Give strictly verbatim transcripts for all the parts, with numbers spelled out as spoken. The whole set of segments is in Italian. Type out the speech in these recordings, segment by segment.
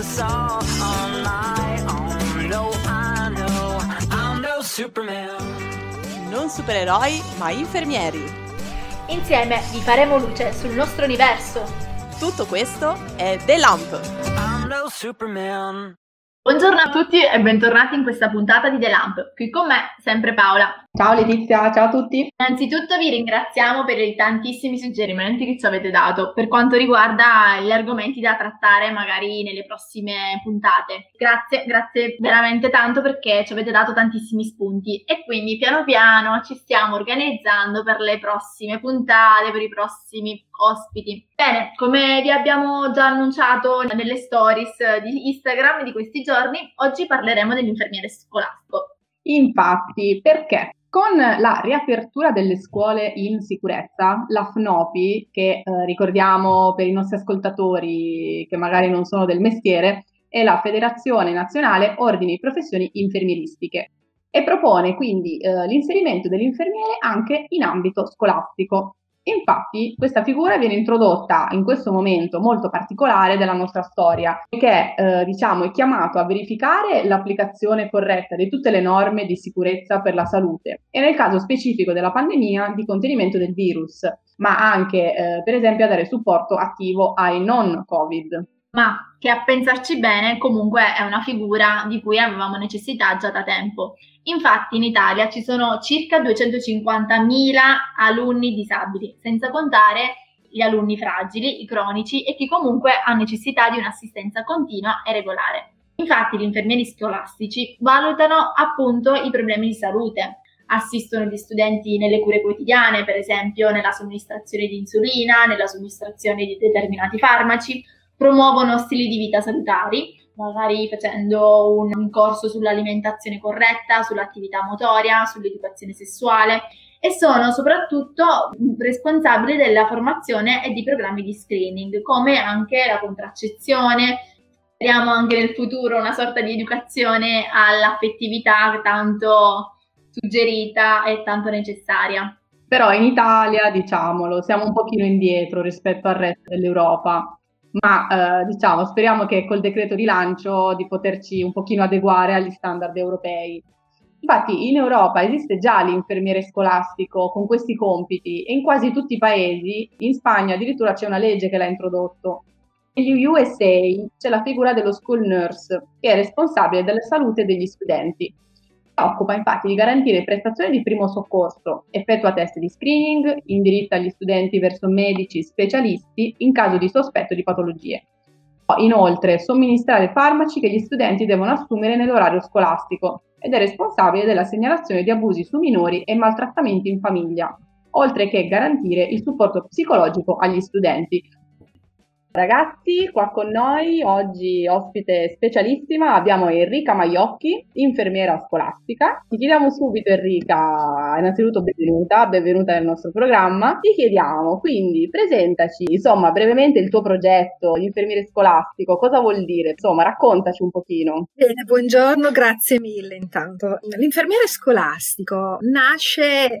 this all on my own. No, I know I'm no Superman. Non supereroi, ma infermieri. Insieme vi faremo luce sul nostro universo. Tutto questo è The Lamp. I'm no Superman. Buongiorno a tutti e bentornati in questa puntata di The Lamp. Qui con me sempre Paola. Ciao Letizia, ciao a tutti. Innanzitutto vi ringraziamo per i tantissimi suggerimenti che ci avete dato per quanto riguarda gli argomenti da trattare magari nelle prossime puntate. Grazie, grazie veramente tanto perché ci avete dato tantissimi spunti e quindi piano piano ci stiamo organizzando per le prossime puntate, per i prossimi ospiti. Bene, come vi abbiamo già annunciato nelle stories di Instagram di questi giorni, oggi parleremo dell'infermiere scolastico. Infatti, perché? Con la riapertura delle scuole in sicurezza, la FNOPI, che eh, ricordiamo per i nostri ascoltatori che magari non sono del mestiere, è la Federazione Nazionale Ordini e Professioni Infermieristiche e propone quindi eh, l'inserimento dell'infermiere anche in ambito scolastico. Infatti questa figura viene introdotta in questo momento molto particolare della nostra storia, che eh, diciamo è chiamato a verificare l'applicazione corretta di tutte le norme di sicurezza per la salute e nel caso specifico della pandemia di contenimento del virus, ma anche eh, per esempio a dare supporto attivo ai non Covid. Ma che a pensarci bene comunque è una figura di cui avevamo necessità già da tempo. Infatti in Italia ci sono circa duecentocinquantamila alunni disabili, senza contare gli alunni fragili, i cronici e chi comunque ha necessità di un'assistenza continua e regolare. Infatti gli infermieri scolastici valutano appunto i problemi di salute, assistono gli studenti nelle cure quotidiane, per esempio nella somministrazione di insulina, nella somministrazione di determinati farmaci, promuovono stili di vita salutari, magari facendo un corso sull'alimentazione corretta, sull'attività motoria, sull'educazione sessuale e sono soprattutto responsabili della formazione e di programmi di screening, come anche la contraccezione. Speriamo anche nel futuro una sorta di educazione all'affettività tanto suggerita e tanto necessaria. Però in Italia, diciamolo, siamo un pochino indietro rispetto al resto dell'Europa. Ma eh, diciamo speriamo che col decreto rilancio di poterci un pochino adeguare agli standard europei. Infatti in Europa esiste già l'infermiere scolastico con questi compiti e in quasi tutti i paesi, in Spagna addirittura c'è una legge che l'ha introdotto. Negli U S A c'è la figura dello school nurse che è responsabile della salute degli studenti. Si occupa infatti di garantire prestazioni di primo soccorso, effettua test di screening, indirizza gli studenti verso medici specialisti in caso di sospetto di patologie. Inoltre somministrare farmaci che gli studenti devono assumere nell'orario scolastico ed è responsabile della segnalazione di abusi su minori e maltrattamenti in famiglia, oltre che garantire il supporto psicologico agli studenti. Ragazzi, qua con noi oggi ospite specialissima abbiamo Enrica Maiocchi, infermiera scolastica. Ti chiediamo subito Enrica, innanzitutto benvenuta, benvenuta nel nostro programma. Ti chiediamo quindi, presentaci insomma brevemente il tuo progetto, l'infermiere scolastico, cosa vuol dire? Insomma, raccontaci un pochino. Bene, buongiorno, grazie mille intanto. L'infermiere scolastico nasce eh,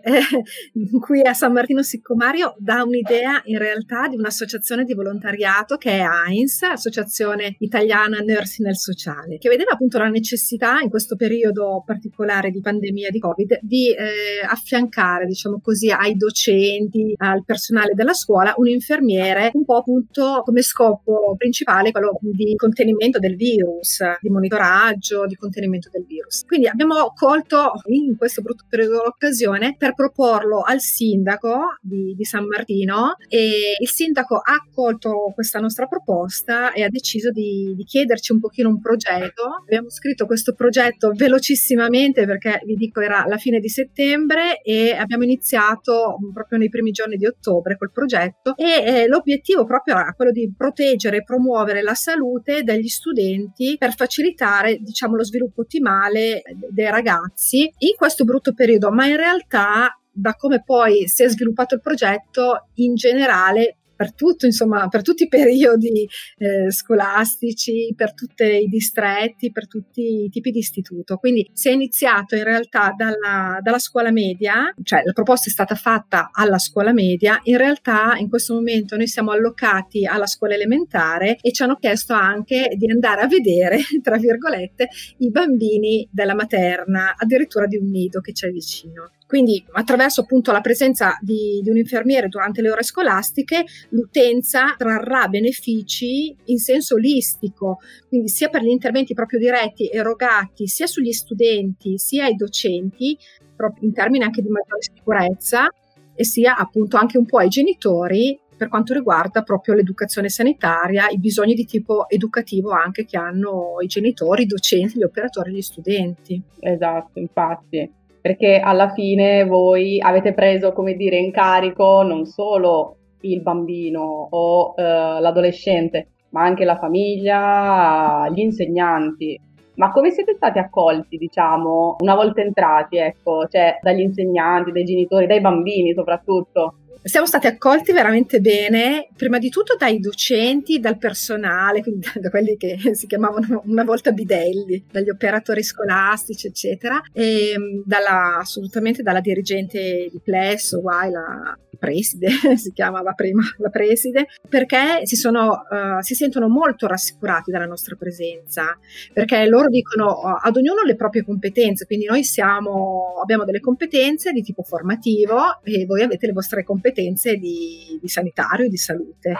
qui a San Martino Siccomario da un'idea in realtà di un'associazione di volontariato che è AINS, Associazione Italiana Nursi nel Sociale, che vedeva appunto la necessità in questo periodo particolare di pandemia di Covid di eh, affiancare, diciamo così, ai docenti, al personale della scuola, un infermiere un po' appunto come scopo principale quello di contenimento del virus, di monitoraggio, di contenimento del virus. Quindi abbiamo colto in questo brutto periodo l'occasione per proporlo al sindaco di, di San Martino e il sindaco ha colto questa nostra proposta e ha deciso di, di chiederci un pochino un progetto. Abbiamo scritto questo progetto velocissimamente perché vi dico era la fine di settembre e abbiamo iniziato proprio nei primi giorni di ottobre col progetto e eh, l'obiettivo proprio era quello di proteggere e promuovere la salute degli studenti per facilitare diciamo lo sviluppo ottimale dei ragazzi in questo brutto periodo, ma in realtà da come poi si è sviluppato il progetto in generale per tutto, insomma, per tutti i periodi eh, scolastici, per tutti i distretti, per tutti i tipi di istituto. Quindi si è iniziato in realtà dalla, dalla scuola media, cioè la proposta è stata fatta alla scuola media. In realtà in questo momento noi siamo allocati alla scuola elementare e ci hanno chiesto anche di andare a vedere, tra virgolette, i bambini della materna, addirittura di un nido che c'è vicino. Quindi attraverso appunto la presenza di, di un infermiere durante le ore scolastiche l'utenza trarrà benefici in senso olistico, quindi sia per gli interventi proprio diretti erogati sia sugli studenti sia ai docenti, proprio in termini anche di maggiore sicurezza, e sia appunto anche un po' ai genitori per quanto riguarda proprio l'educazione sanitaria, i bisogni di tipo educativo anche che hanno i genitori, i docenti, gli operatori e gli studenti. Esatto, infatti. Perché alla fine voi avete preso, come dire, in carico non solo il bambino o eh, l'adolescente, ma anche la famiglia, gli insegnanti. Ma come siete stati accolti, diciamo, una volta entrati, ecco, cioè dagli insegnanti, dai genitori, dai bambini soprattutto? Siamo stati accolti veramente bene, prima di tutto dai docenti, dal personale, quindi da quelli che si chiamavano una volta bidelli, dagli operatori scolastici, eccetera, e dalla, assolutamente dalla dirigente di Plesso, guai la preside, si chiamava prima la preside, perché si, sono, uh, si sentono molto rassicurati dalla nostra presenza, perché loro dicono uh, ad ognuno le proprie competenze, quindi noi siamo, abbiamo delle competenze di tipo formativo e voi avete le vostre competenze di, di sanitario e di salute,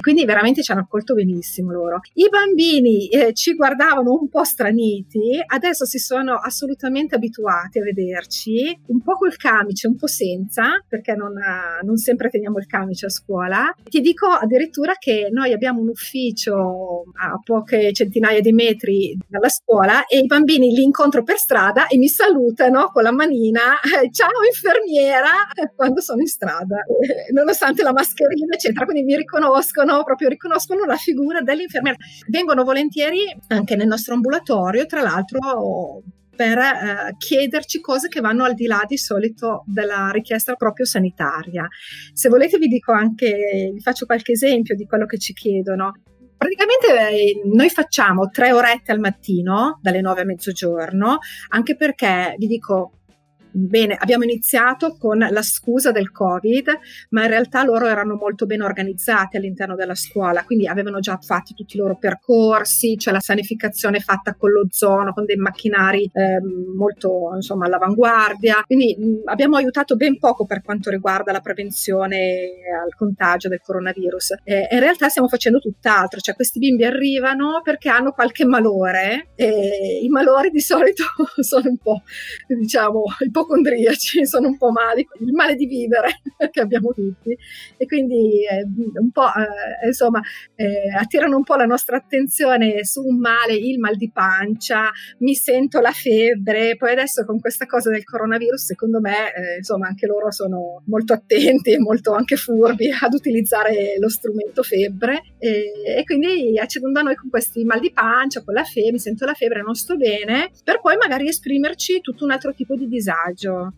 quindi veramente ci hanno accolto benissimo loro. I bambini eh, ci guardavano un po' straniti, adesso si sono assolutamente abituati a vederci, un po' col camice, un po' senza, perché non ha non sempre teniamo il camice a scuola. Ti dico addirittura che noi abbiamo un ufficio a poche centinaia di metri dalla scuola e i bambini li incontro per strada e mi salutano con la manina, ciao infermiera, quando sono in strada, nonostante la mascherina eccetera, quindi mi riconoscono, proprio riconoscono la figura dell'infermiera. Vengono volentieri anche nel nostro ambulatorio, tra l'altro, per eh, chiederci cose che vanno al di là di solito della richiesta proprio sanitaria. Se volete vi dico anche, vi faccio qualche esempio di quello che ci chiedono. Praticamente eh, noi facciamo tre orette al mattino, dalle nove a mezzogiorno, anche perché, vi dico, bene, abbiamo iniziato con la scusa del Covid, ma in realtà loro erano molto ben organizzati all'interno della scuola, quindi avevano già fatti tutti i loro percorsi, cioè la sanificazione fatta con l'ozono, con dei macchinari eh, molto, insomma, all'avanguardia, quindi mh, abbiamo aiutato ben poco per quanto riguarda la prevenzione al contagio del coronavirus. Eh, in realtà stiamo facendo tutt'altro, cioè questi bimbi arrivano perché hanno qualche malore, e i malori di solito sono un po', diciamo, un po' ipocondriaci, sono un po' mali, il male di vivere che abbiamo tutti, e quindi eh, un po' eh, insomma eh, attirano un po' la nostra attenzione su un male, il mal di pancia, mi sento la febbre, poi adesso con questa cosa del coronavirus secondo me eh, insomma anche loro sono molto attenti e molto anche furbi ad utilizzare lo strumento febbre e, e quindi accedono a noi con questi mal di pancia, con la febbre, mi sento la febbre, non sto bene, per poi magari esprimerci tutto un altro tipo di disagio.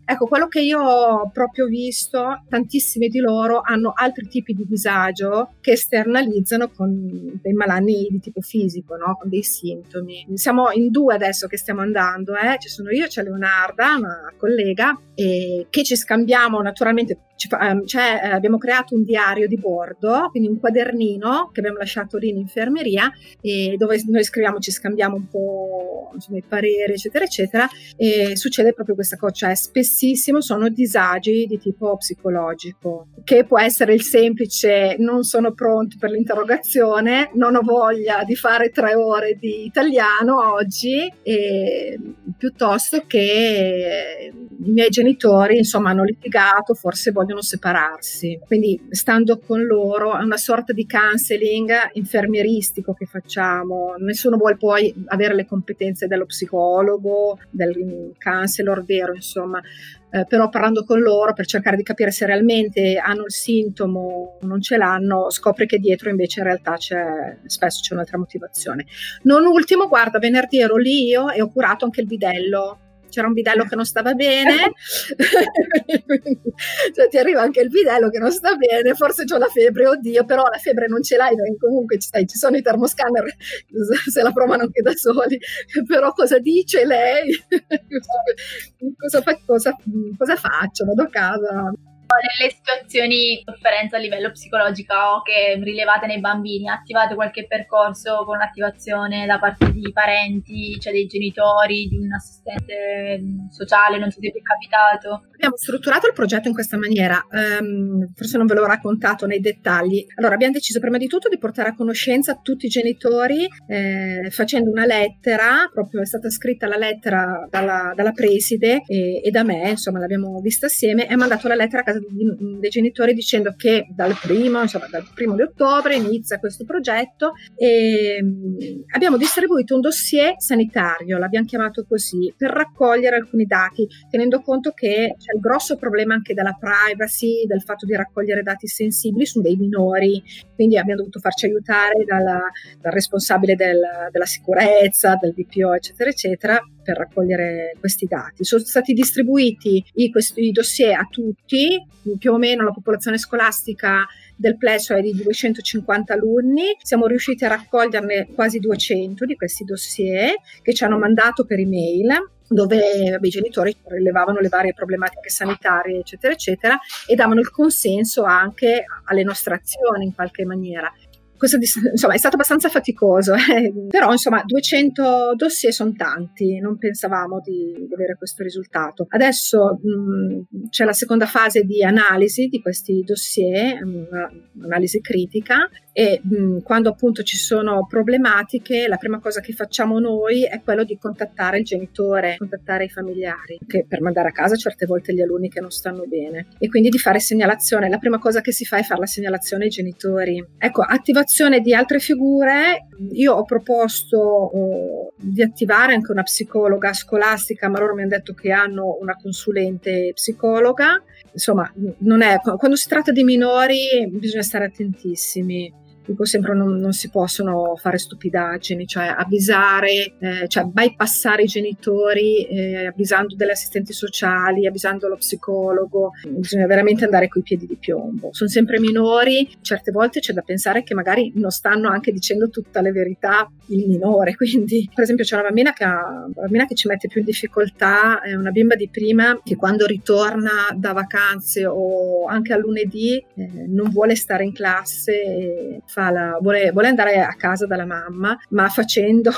Ecco, quello che io ho proprio visto, tantissimi di loro hanno altri tipi di disagio che esternalizzano con dei malanni di tipo fisico, no? Con dei sintomi. Siamo in due adesso che stiamo andando, eh? Ci sono io, c'è Leonardo, una collega, eh, che ci scambiamo naturalmente, ci, ehm, cioè, eh, abbiamo creato un diario di bordo, quindi un quadernino che abbiamo lasciato lì in infermeria, eh, dove noi scriviamo, ci scambiamo un po', insomma, i pareri eccetera eccetera, e succede proprio questa cosa. Cioè spessissimo sono disagi di tipo psicologico, che può essere il semplice non sono pronto per l'interrogazione, non ho voglia di fare tre ore di italiano oggi, e, piuttosto che i miei genitori insomma hanno litigato, forse vogliono separarsi, quindi stando con loro è una sorta di counseling infermieristico che facciamo. Nessuno vuole poi avere le competenze dello psicologo, del counselor vero, insomma, eh, però parlando con loro per cercare di capire se realmente hanno il sintomo o non ce l'hanno, scopri che dietro invece in realtà c'è, spesso c'è un'altra motivazione. Non ultimo, guarda, venerdì ero lì io e ho curato anche il bidello c'era un bidello che non stava bene, quindi, cioè, ti arriva anche il bidello che non sta bene, forse c'ho la febbre, oddio, però la febbre non ce l'hai, comunque ci, stai, ci sono i termoscanner, se la provano anche da soli, però cosa dice lei? cosa, cosa, cosa faccio? Vado a casa? Nelle situazioni di sofferenza a livello psicologico che rilevate nei bambini, attivate qualche percorso con attivazione da parte di parenti, cioè dei genitori, di un assistente sociale, non so se vi è capitato? Abbiamo strutturato il progetto in questa maniera, um, forse non ve l'ho raccontato nei dettagli. Allora, abbiamo deciso prima di tutto di portare a conoscenza tutti i genitori eh, facendo una lettera, proprio è stata scritta la lettera dalla, dalla preside e, e da me, insomma l'abbiamo vista assieme, e ha mandato la lettera a casa dei genitori dicendo che dal primo, insomma, dal primo di ottobre inizia questo progetto, e abbiamo distribuito un dossier sanitario, l'abbiamo chiamato così, per raccogliere alcuni dati, tenendo conto che c'è il grosso problema anche della privacy, del fatto di raccogliere dati sensibili su dei minori, quindi abbiamo dovuto farci aiutare dalla, dal responsabile del, della sicurezza, del D P O, eccetera, eccetera, per raccogliere questi dati. Sono stati distribuiti i, questi, i dossier a tutti, più o meno la popolazione scolastica del plesso è di duecentocinquanta alunni, siamo riusciti a raccoglierne quasi duecento di questi dossier che ci hanno mandato per email, dove vabbè, i genitori rilevavano le varie problematiche sanitarie, eccetera, eccetera, e davano il consenso anche alle nostre azioni in qualche maniera. Questo, insomma, è stato abbastanza faticoso, eh? Però insomma duecento dossier sono tanti, non pensavamo di, di avere questo risultato. Adesso mh, c'è la seconda fase di analisi di questi dossier, mh, analisi critica, e mh, quando appunto ci sono problematiche la prima cosa che facciamo noi è quello di contattare il genitore, contattare i familiari, che per mandare a casa certe volte gli alunni che non stanno bene, e quindi di fare segnalazione. La prima cosa che si fa è fare la segnalazione ai genitori. Ecco, attivazione di altre figure. Io ho proposto eh, di attivare anche una psicologa scolastica, ma loro mi hanno detto che hanno una consulente psicologa. Insomma, non è, quando si tratta di minori bisogna stare attentissimi. Dico sempre, non, non si possono fare stupidaggini, cioè avvisare, eh, cioè bypassare i genitori eh, avvisando delle assistenti sociali, avvisando lo psicologo. Bisogna veramente andare coi piedi di piombo. Sono sempre minori, certe volte c'è da pensare che magari non stanno anche dicendo tutta le verità il minore, quindi per esempio c'è una bambina che, ha, una bambina che ci mette più in difficoltà, è una bimba di prima che quando ritorna da vacanze o anche a lunedì eh, non vuole stare in classe e La, vuole, vuole andare a casa dalla mamma, ma facendo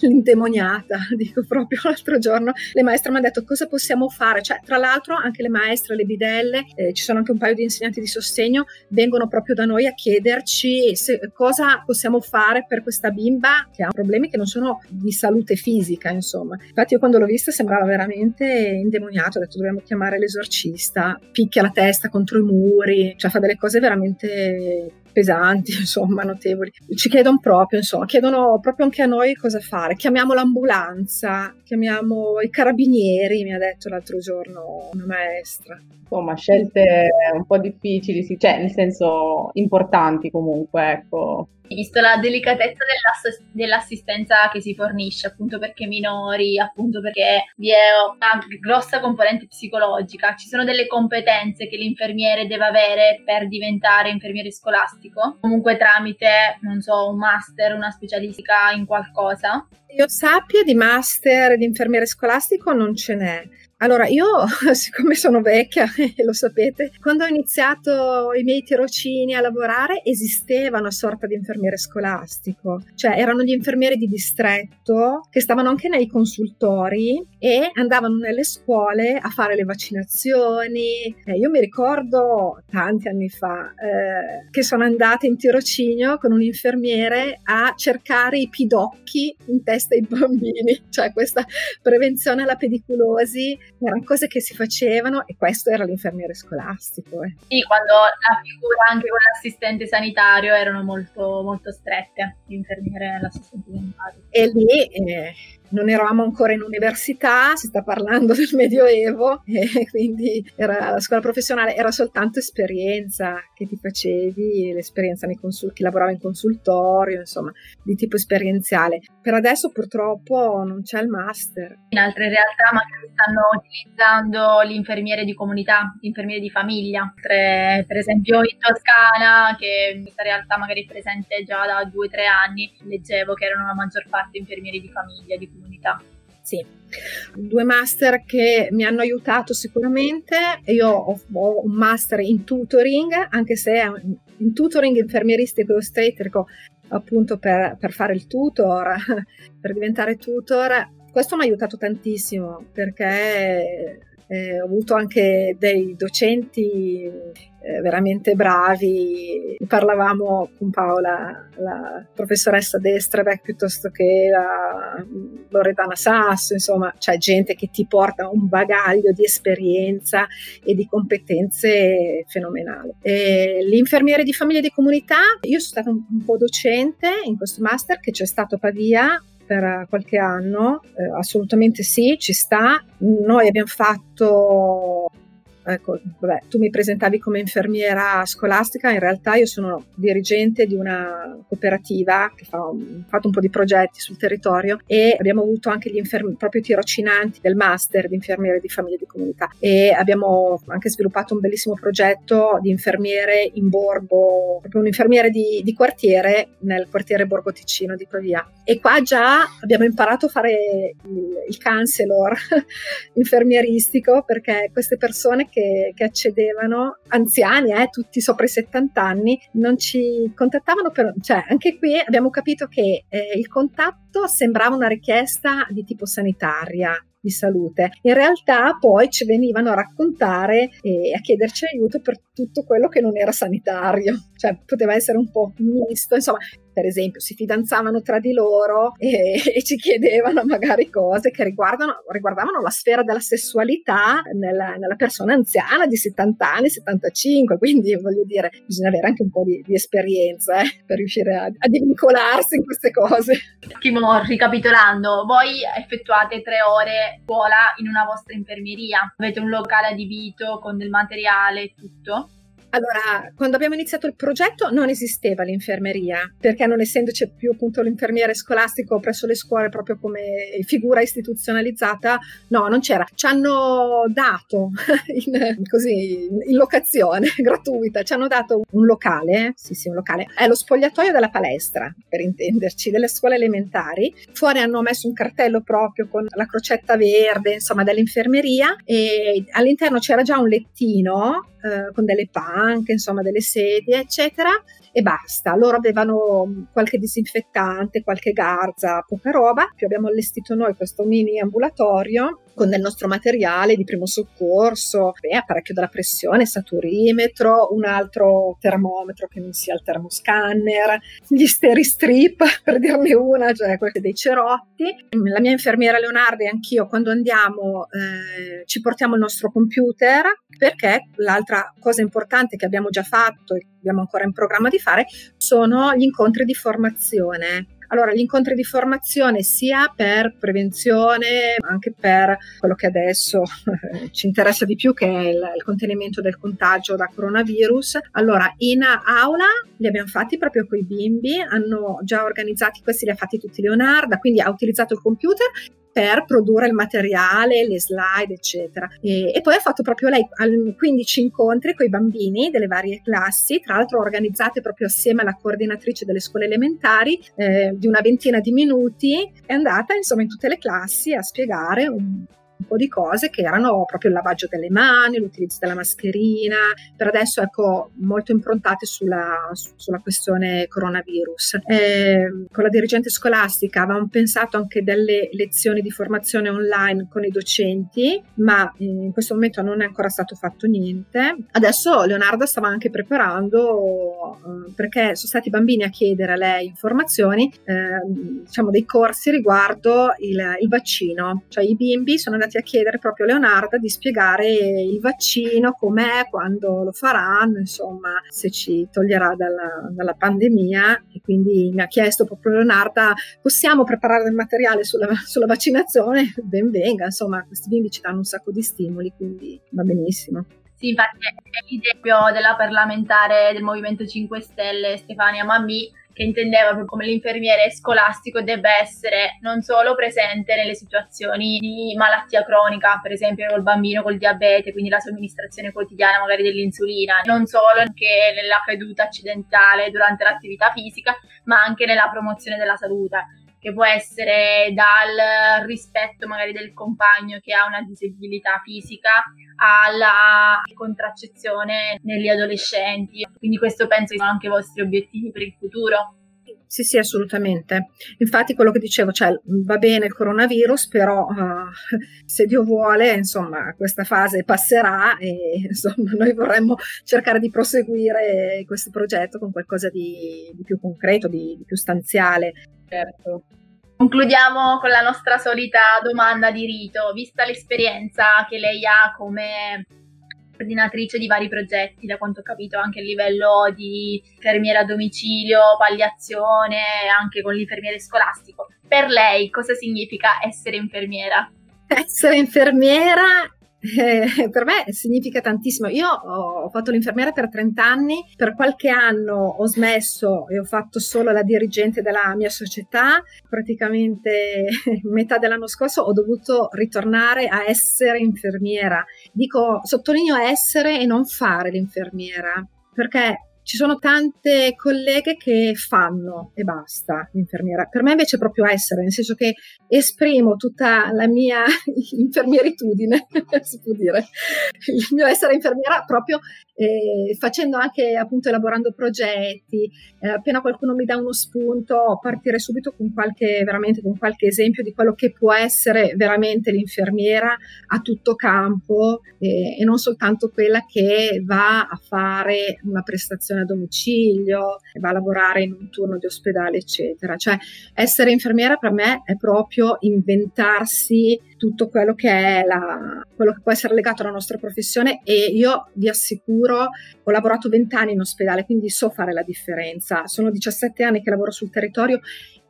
l'indemoniata. Dico, proprio l'altro giorno le maestre mi hanno detto cosa possiamo fare, cioè tra l'altro anche le maestre, le bidelle, eh, ci sono anche un paio di insegnanti di sostegno, vengono proprio da noi a chiederci se, cosa possiamo fare per questa bimba che ha problemi che non sono di salute fisica, insomma. Infatti io quando l'ho vista sembrava veramente indemoniata, ho detto dobbiamo chiamare l'esorcista, picchia la testa contro i muri, cioè fa delle cose veramente pesanti, insomma, notevoli. Ci chiedono proprio, insomma, chiedono proprio anche a noi cosa fare. Chiamiamo l'ambulanza, chiamiamo i carabinieri, mi ha detto l'altro giorno una maestra. Insomma, scelte un po' difficili, sì, cioè nel senso importanti comunque, ecco. Visto la delicatezza dell'ass- dell'assistenza che si fornisce, appunto perché minori, appunto perché vi è una grossa componente psicologica, ci sono delle competenze che l'infermiere deve avere per diventare infermiere scolastico, comunque tramite, non so, un master, una specialistica in qualcosa? Io sappia di master di infermiere scolastico non ce n'è. Allora, io, siccome sono vecchia e lo sapete, quando ho iniziato i miei tirocini a lavorare esisteva una sorta di infermiere scolastico, cioè erano gli infermieri di distretto che stavano anche nei consultori e andavano nelle scuole a fare le vaccinazioni. Eh, io mi ricordo tanti anni fa eh, che sono andata in tirocinio con un infermiere a cercare i pidocchi in testa ai bambini, cioè questa prevenzione alla pediculosi. Erano cose che si facevano e questo era l'infermiere scolastico. Eh. Sì, quando la figura anche con l'assistente sanitario erano molto, molto strette, l'infermiere e l'assistente sanitario. E lì eh, non eravamo ancora in università, si sta parlando del Medioevo, e quindi era, la scuola professionale era soltanto esperienza che ti facevi, l'esperienza nei consul- chi lavorava in consultorio, insomma, di tipo esperienziale. Per adesso purtroppo non c'è il master. In altre realtà magari stanno utilizzando l'infermiere di comunità, l'infermiere di famiglia, per, per esempio in Toscana, che in questa realtà magari è presente già da due o tre anni, leggevo che erano la maggior parte infermieri di famiglia, di comunità. Sì, due master che mi hanno aiutato sicuramente. Io ho, ho un master in tutoring, anche se è un, in tutoring infermieristico e ostetrico, appunto per, per fare il tutor, per diventare tutor. Questo mi ha aiutato tantissimo, perché eh, ho avuto anche dei docenti eh, veramente bravi. Parlavamo con Paola, la professoressa Destrebek, piuttosto che la Loredana Sasso, insomma, c'è gente che ti porta un bagaglio di esperienza e di competenze fenomenale. E l'infermiere di famiglia e di comunità, io sono stata un, un po' docente in questo master che c'è stato a Pavia per qualche anno, eh, assolutamente sì, ci sta. Noi abbiamo fatto, ecco, vabbè, tu mi presentavi come infermiera scolastica, in realtà io sono dirigente di una cooperativa che fa un, fatto un po' di progetti sul territorio, e abbiamo avuto anche gli infermi, proprio tirocinanti del master di infermiere di famiglia e di comunità, e abbiamo anche sviluppato un bellissimo progetto di infermiere in Borgo, proprio un infermiere di, di quartiere nel quartiere Borgo Ticino di Pavia, e qua già abbiamo imparato a fare il, il counselor infermieristico, perché queste persone Che, che accedevano, anziani, eh, tutti sopra i settanta anni, non ci contattavano per, cioè, anche qui abbiamo capito che eh, il contatto sembrava una richiesta di tipo sanitaria, di salute. In realtà poi ci venivano a raccontare e a chiederci aiuto per tutto quello che non era sanitario, cioè poteva essere un po' misto, insomma. Per esempio si fidanzavano tra di loro e, e ci chiedevano magari cose che riguardano, riguardavano la sfera della sessualità nella, nella persona anziana di settanta anni, settantacinque, quindi voglio dire bisogna avere anche un po' di, di esperienza eh, per riuscire a, a divincolarsi in queste cose. Attimo, ricapitolando, voi effettuate tre ore scuola in una vostra infermeria, avete un locale adibito con del materiale e tutto? Allora, quando abbiamo iniziato il progetto non esisteva l'infermeria, perché non essendoci più appunto l'infermiere scolastico presso le scuole proprio come figura istituzionalizzata, no, non c'era. Ci hanno dato in, così in locazione gratuita, ci hanno dato un locale, sì sì un locale, è lo spogliatoio della palestra per intenderci, delle scuole elementari. Fuori hanno messo un cartello proprio con la crocetta verde, insomma, dell'infermeria, e all'interno c'era già un lettino eh, con delle panche, anche insomma delle sedie eccetera, e basta. Loro avevano qualche disinfettante, qualche garza, poca roba. Più abbiamo allestito noi questo mini ambulatorio con del nostro materiale di primo soccorso, beh, apparecchio della pressione, saturimetro, un altro termometro che non sia il termoscanner, gli steri-strip per dirne una, cioè questi dei cerotti. La mia infermiera Leonardo e anch'io quando andiamo eh, ci portiamo il nostro computer, perché l'altra cosa importante che abbiamo già fatto e abbiamo ancora in programma di fare sono gli incontri di formazione. Allora, gli incontri di formazione sia per prevenzione, anche per quello che adesso eh, ci interessa di più, che è il, il contenimento del contagio da coronavirus. Allora, in aula li abbiamo fatti proprio con i bimbi, hanno già organizzati, questi li ha fatti tutti Leonardo, quindi ha utilizzato il computer per produrre il materiale, le slide eccetera, e, e poi ha fatto proprio lei quindici incontri con i bambini delle varie classi, tra l'altro organizzate proprio assieme alla coordinatrice delle scuole elementari, eh, di una ventina di minuti. È andata insomma in tutte le classi a spiegare un un po' di cose che erano proprio il lavaggio delle mani, l'utilizzo della mascherina, per adesso ecco molto improntate sulla, su, sulla questione coronavirus. Eh, con la dirigente scolastica avevamo pensato anche delle lezioni di formazione online con i docenti, ma in questo momento non è ancora stato fatto niente. Adesso Leonardo stava anche preparando, eh, perché sono stati i bambini a chiedere a lei informazioni, eh, diciamo dei corsi riguardo il, il vaccino, cioè i bimbi sono andati andati a chiedere proprio a Leonardo di spiegare il vaccino, com'è, quando lo faranno, insomma, se ci toglierà dalla, dalla pandemia. E quindi mi ha chiesto proprio Leonardo: possiamo preparare del materiale sulla, sulla vaccinazione? Ben venga, insomma, questi bimbi ci danno un sacco di stimoli, quindi va benissimo. Sì, infatti è l'idea della parlamentare del Movimento cinque Stelle Stefania Mambì, che intendeva proprio come l'infermiere scolastico debba essere non solo presente nelle situazioni di malattia cronica, per esempio il bambino col diabete, quindi la somministrazione quotidiana magari dell'insulina, non solo anche nella caduta accidentale durante l'attività fisica, ma anche nella promozione della salute, che può essere dal rispetto magari del compagno che ha una disabilità fisica alla contraccezione negli adolescenti. Quindi questo penso siano anche i vostri obiettivi per il futuro. Sì, sì, assolutamente. Infatti quello che dicevo, cioè va bene il coronavirus, però uh, se Dio vuole, insomma, questa fase passerà e insomma noi vorremmo cercare di proseguire questo progetto con qualcosa di, di più concreto, di, di più stanziale. Certo. Concludiamo con la nostra solita domanda di rito. Vista l'esperienza che lei ha come coordinatrice di vari progetti, da quanto ho capito anche a livello di infermiera a domicilio, palliazione, anche con l'infermiere scolastico, per lei cosa significa essere infermiera? Essere infermiera Eh, per me significa tantissimo. Io ho fatto l'infermiera per trenta anni, per qualche anno ho smesso e ho fatto solo la dirigente della mia società. Praticamente metà dell'anno scorso ho dovuto ritornare a essere infermiera. Dico, sottolineo essere e non fare l'infermiera, perché ci sono tante colleghe che fanno e basta l'infermiera. Per me invece è proprio essere, nel senso che esprimo tutta la mia infermieritudine, si può dire, il mio essere infermiera proprio eh, facendo anche, appunto, elaborando progetti, eh, appena qualcuno mi dà uno spunto, partire subito con qualche, veramente con qualche esempio di quello che può essere veramente l'infermiera a tutto campo eh, e non soltanto quella che va a fare una prestazione a domicilio, va a lavorare in un turno di ospedale, eccetera. Cioè, essere infermiera per me è proprio inventarsi tutto quello che è la, quello che può essere legato alla nostra professione. E io vi assicuro, ho lavorato vent'anni in ospedale, quindi so fare la differenza. Sono diciassette anni che lavoro sul territorio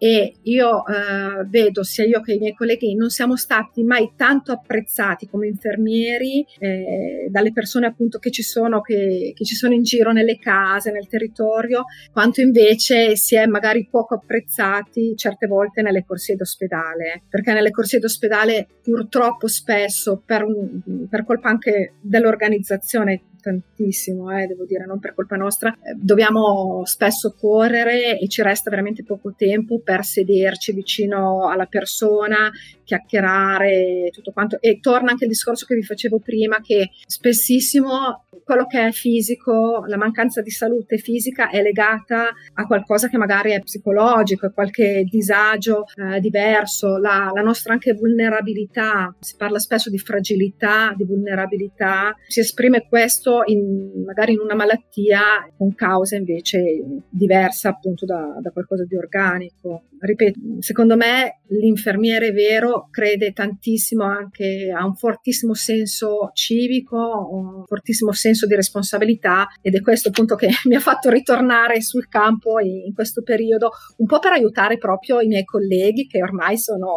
e io eh, vedo, sia io che i miei colleghi, non siamo stati mai tanto apprezzati come infermieri eh, dalle persone, appunto, che ci sono, che, che ci sono in giro nelle case, nel territorio, quanto invece si è magari poco apprezzati certe volte nelle corsie d'ospedale, perché nelle corsie d'ospedale purtroppo spesso, per, un, per colpa anche dell'organizzazione, tantissimo, eh, devo dire, non per colpa nostra, eh, dobbiamo spesso correre e ci resta veramente poco tempo per sederci vicino alla persona, chiacchierare, tutto quanto. E torna anche il discorso che vi facevo prima, che spessissimo quello che è fisico, la mancanza di salute fisica è legata a qualcosa che magari è psicologico, a qualche disagio eh, diverso, la, la nostra anche vulnerabilità. Si parla spesso di fragilità, di vulnerabilità, si esprime questo in, magari in una malattia con causa invece diversa, appunto, da, da qualcosa di organico. Ripeto, secondo me l'infermiere vero crede tantissimo anche a un fortissimo senso civico, un fortissimo senso di responsabilità, ed è questo, appunto, che mi ha fatto ritornare sul campo in questo periodo, un po' per aiutare proprio i miei colleghi che ormai sono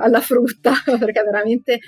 alla frutta, perché veramente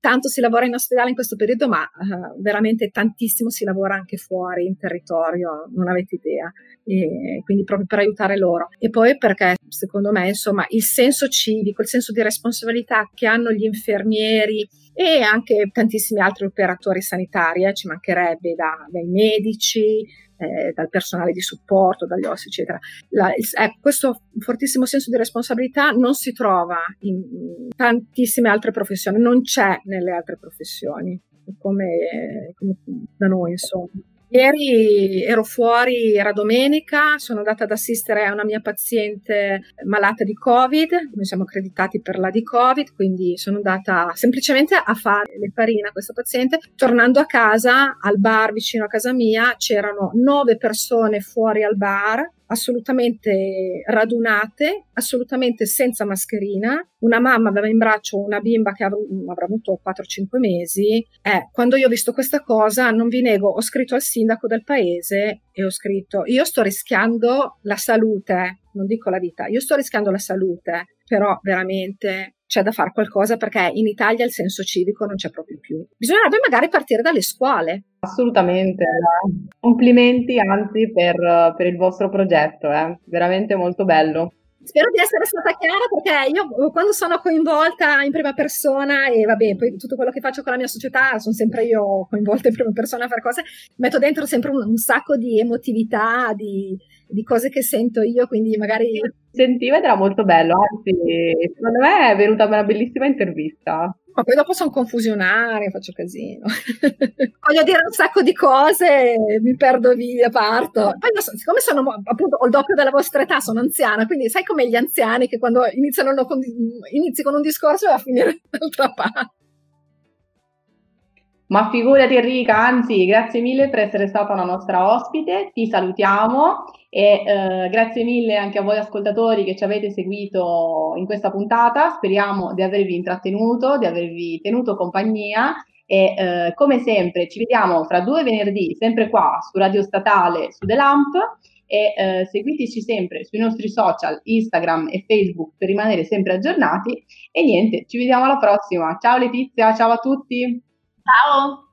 tanto si lavora in ospedale in questo periodo, ma uh, veramente tantissimo si lavora anche fuori, in territorio, non avete idea, e quindi proprio per aiutare loro. E poi perché secondo me, insomma, il senso civico, il senso di responsabilità che hanno gli infermieri e anche tantissimi altri operatori sanitari, eh, ci mancherebbe, da, dai medici, eh, dal personale di supporto, dagli O S, eccetera. La, eh, questo fortissimo senso di responsabilità non si trova in tantissime altre professioni, non c'è nelle altre professioni, come, come da noi, insomma. Ieri ero fuori, era domenica, sono andata ad assistere a una mia paziente malata di Covid, noi siamo accreditati per la di Covid, quindi sono andata semplicemente a fare l'eparina a questa paziente. Tornando a casa, al bar vicino a casa mia, c'erano nove persone fuori al bar assolutamente radunate, assolutamente senza mascherina. Una mamma aveva in braccio una bimba che av- avrà avuto quattro cinque mesi. Eh, quando io ho visto questa cosa, non vi nego, ho scritto al sindaco del paese e ho scritto: io sto rischiando la salute, non dico la vita, io sto rischiando la salute, però veramente c'è da fare qualcosa, perché in Italia il senso civico non c'è proprio più. Bisognerebbe magari partire dalle scuole. Assolutamente, eh. Complimenti anzi per, per il vostro progetto, eh. Veramente molto bello. Spero di essere stata chiara, perché io quando sono coinvolta in prima persona, e vabbè, poi tutto quello che faccio con la mia società sono sempre io coinvolta in prima persona a fare cose, metto dentro sempre un, un sacco di emotività, di, di cose che sento io, quindi magari... Sentiva ed era molto bello, anzi secondo me è venuta una bellissima intervista. Ma poi dopo sono confusionaria, faccio casino. Voglio dire un sacco di cose, mi perdo via, parto. Poi, siccome sono appunto ho il doppio della vostra età, sono anziana, quindi sai come gli anziani che quando iniziano inizi con un discorso e va a finire dall'altra parte. Ma figurati Enrica, anzi grazie mille per essere stata la nostra ospite, ti salutiamo e eh, grazie mille anche a voi ascoltatori che ci avete seguito in questa puntata, speriamo di avervi intrattenuto, di avervi tenuto compagnia e eh, come sempre ci vediamo fra due venerdì sempre qua su Radio Statale, su The Lamp e eh, seguiteci sempre sui nostri social Instagram e Facebook per rimanere sempre aggiornati e niente, ci vediamo alla prossima, ciao Letizia, ciao a tutti! Ciao!